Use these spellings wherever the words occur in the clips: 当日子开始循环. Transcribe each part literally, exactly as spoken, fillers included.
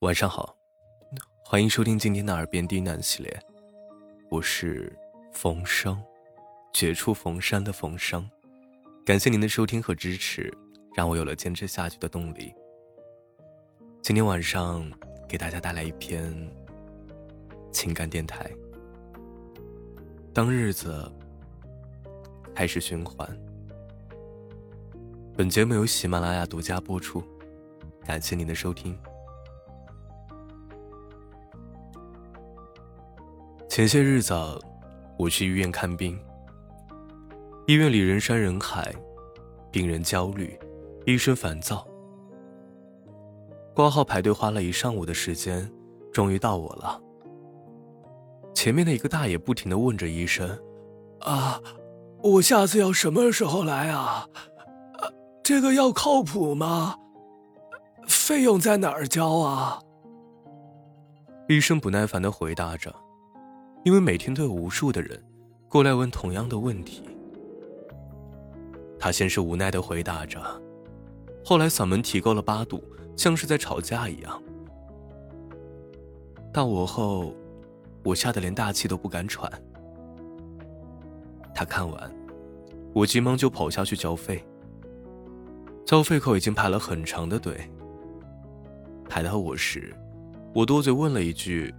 晚上好，欢迎收听今天的耳边低喃系列，我是冯生，绝处逢生的冯生。感谢您的收听和支持，让我有了坚持下去的动力。今天晚上给大家带来一篇情感电台。当日子开始循环。本节目由喜马拉雅独家播出，感谢您的收听。前些日子我去医院看病，医院里人山人海，病人焦虑，医生烦躁。挂号排队花了一上午的时间，终于到我了。前面的一个大爷不停地问着医生，啊，我下次要什么时候来啊？啊，这个药靠谱吗？费用在哪儿交啊？医生不耐烦地回答着，因为每天都有无数的人过来问同样的问题。他先是无奈地回答着，后来嗓门提高了八度，像是在吵架一样。到我后，我吓得连大气都不敢喘。他看完，我急忙就跑下去交费。交费口已经排了很长的队。排到我时，我多嘴问了一句，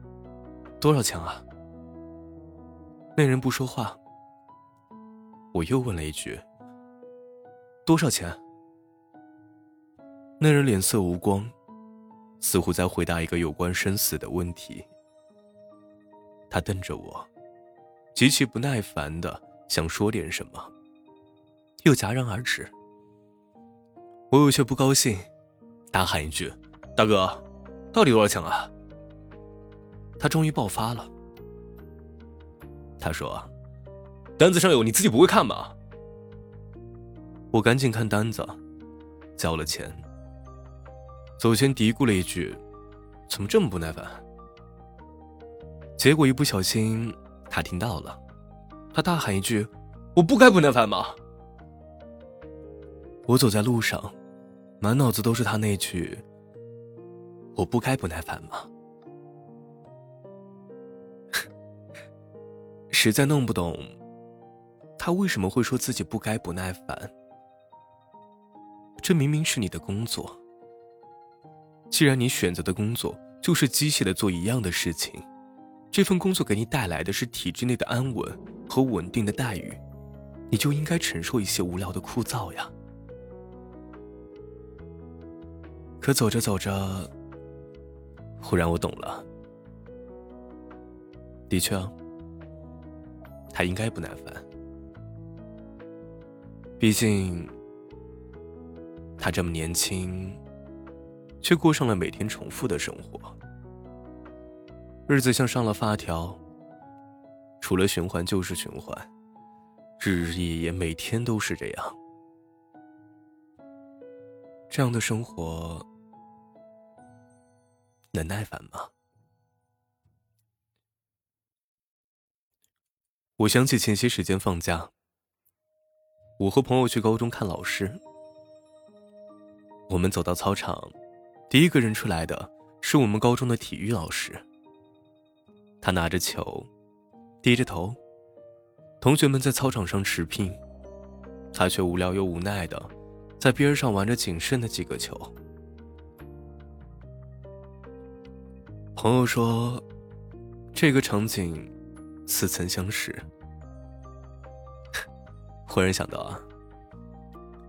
多少钱啊？那人不说话。我又问了一句，多少钱？那人脸色无光，似乎在回答一个有关生死的问题。他瞪着我，极其不耐烦的想说点什么，又戛然而止。我有些不高兴，大喊一句，大哥，到底多少钱啊？他终于爆发了。他说，单子上有，你自己不会看吗？我赶紧看单子，交了钱。走前嘀咕了一句，怎么这么不耐烦？结果一不小心他听到了，他大喊一句，我不该不耐烦吗？我走在路上，满脑子都是他那句，我不该不耐烦吗？实在弄不懂他为什么会说自己不该不耐烦。这明明是你的工作，既然你选择的工作就是机械地做一样的事情，这份工作给你带来的是体制内的安稳和稳定的待遇，你就应该承受一些无聊的枯燥呀。可走着走着，忽然我懂了。的确啊，他应该不耐烦，毕竟他这么年轻，却过上了每天重复的生活，日子像上了发条，除了循环就是循环，日日夜夜每天都是这样。这样的生活能耐烦吗？我想起前些时间放假，我和朋友去高中看老师。我们走到操场，第一个人出来的是我们高中的体育老师。他拿着球，低着头，同学们在操场上驰骋，他却无聊又无奈的在边上玩着仅剩的几个球。朋友说，这个场景似曾相识。忽然想到啊，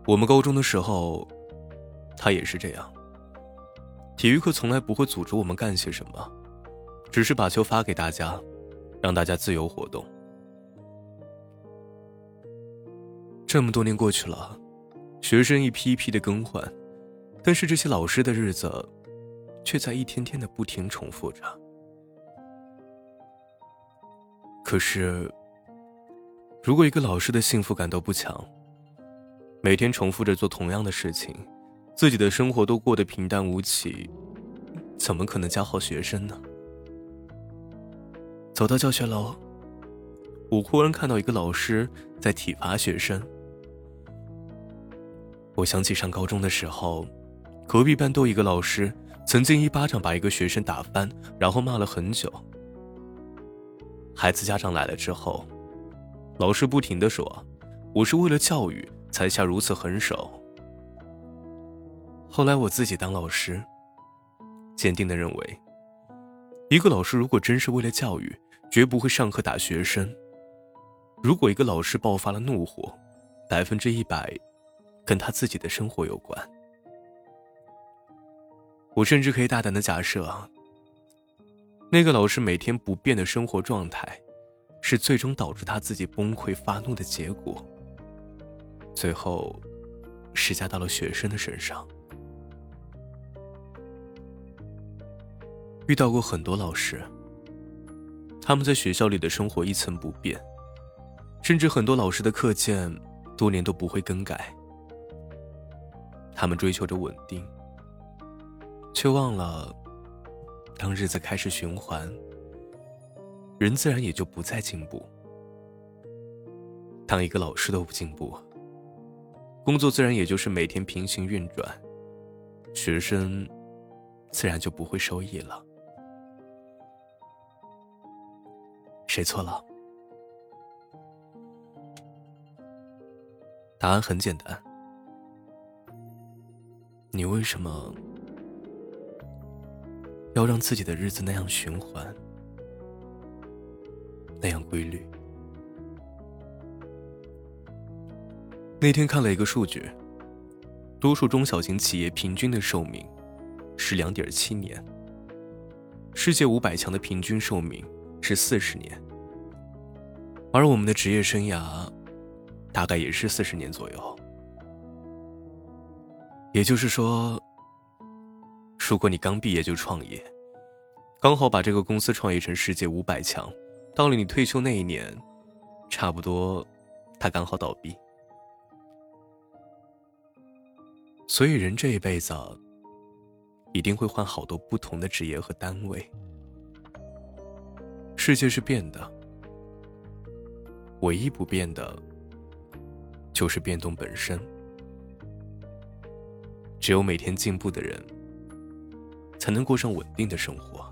我们高中的时候他也是这样。体育课从来不会组织我们干些什么，只是把球发给大家，让大家自由活动。这么多年过去了，学生一批一批的更换，但是这些老师的日子却在一天天的不停重复着。可是如果一个老师的幸福感都不强，每天重复着做同样的事情，自己的生活都过得平淡无奇，怎么可能教好学生呢？走到教学楼，我忽然看到一个老师在体罚学生。我想起上高中的时候，隔壁班都一个老师曾经一巴掌把一个学生打翻，然后骂了很久。孩子家长来了之后，老师不停地说，我是为了教育才下如此狠手。后来我自己当老师，坚定地认为，一个老师如果真是为了教育，绝不会上课打学生。如果一个老师爆发了怒火，百分之一百跟他自己的生活有关。我甚至可以大胆地假设，那个老师每天不变的生活状态，是最终导致他自己崩溃发怒的结果，最后施加到了学生的身上。遇到过很多老师，他们在学校里的生活一成不变，甚至很多老师的课件多年都不会更改。他们追求着稳定，却忘了当日子开始循环，人自然也就不再进步。当一个老师都不进步，工作自然也就是每天平行运转，学生自然就不会受益了。谁错了？答案很简单，你为什么要让自己的日子那样循环，那样规律？那天看了一个数据，多数中小型企业平均的寿命是 二点七 年，世界五百强的平均寿命是四十年，而我们的职业生涯大概也是四十年左右。也就是说，如果你刚毕业就创业，刚好把这个公司创业成世界五百强，到了你退休那一年，差不多它刚好倒闭。所以人这一辈子一定会换好多不同的职业和单位。世界是变的，唯一不变的就是变动本身。只有每天进步的人才能过上稳定的生活。